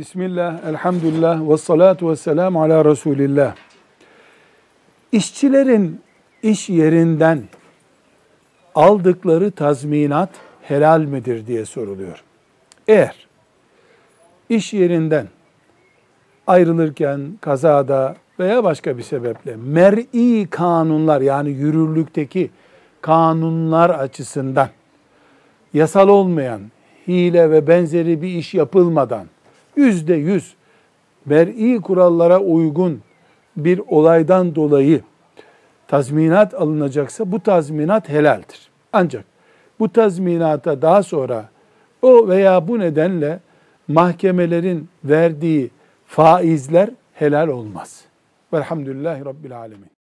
Bismillah, elhamdülillah, vessalatu vesselamu ala Resulillah. İşçilerin iş yerinden aldıkları tazminat helal midir diye soruluyor. Eğer iş yerinden ayrılırken, kazada veya başka bir sebeple mer'i kanunlar, yani yürürlükteki kanunlar açısından yasal olmayan, hile ve benzeri bir iş yapılmadan %100 mer'i kurallara uygun bir olaydan dolayı tazminat alınacaksa bu tazminat helaldir. Ancak bu tazminata daha sonra o veya bu nedenle mahkemelerin verdiği faizler helal olmaz. Velhamdülillahi Rabbil Alemin.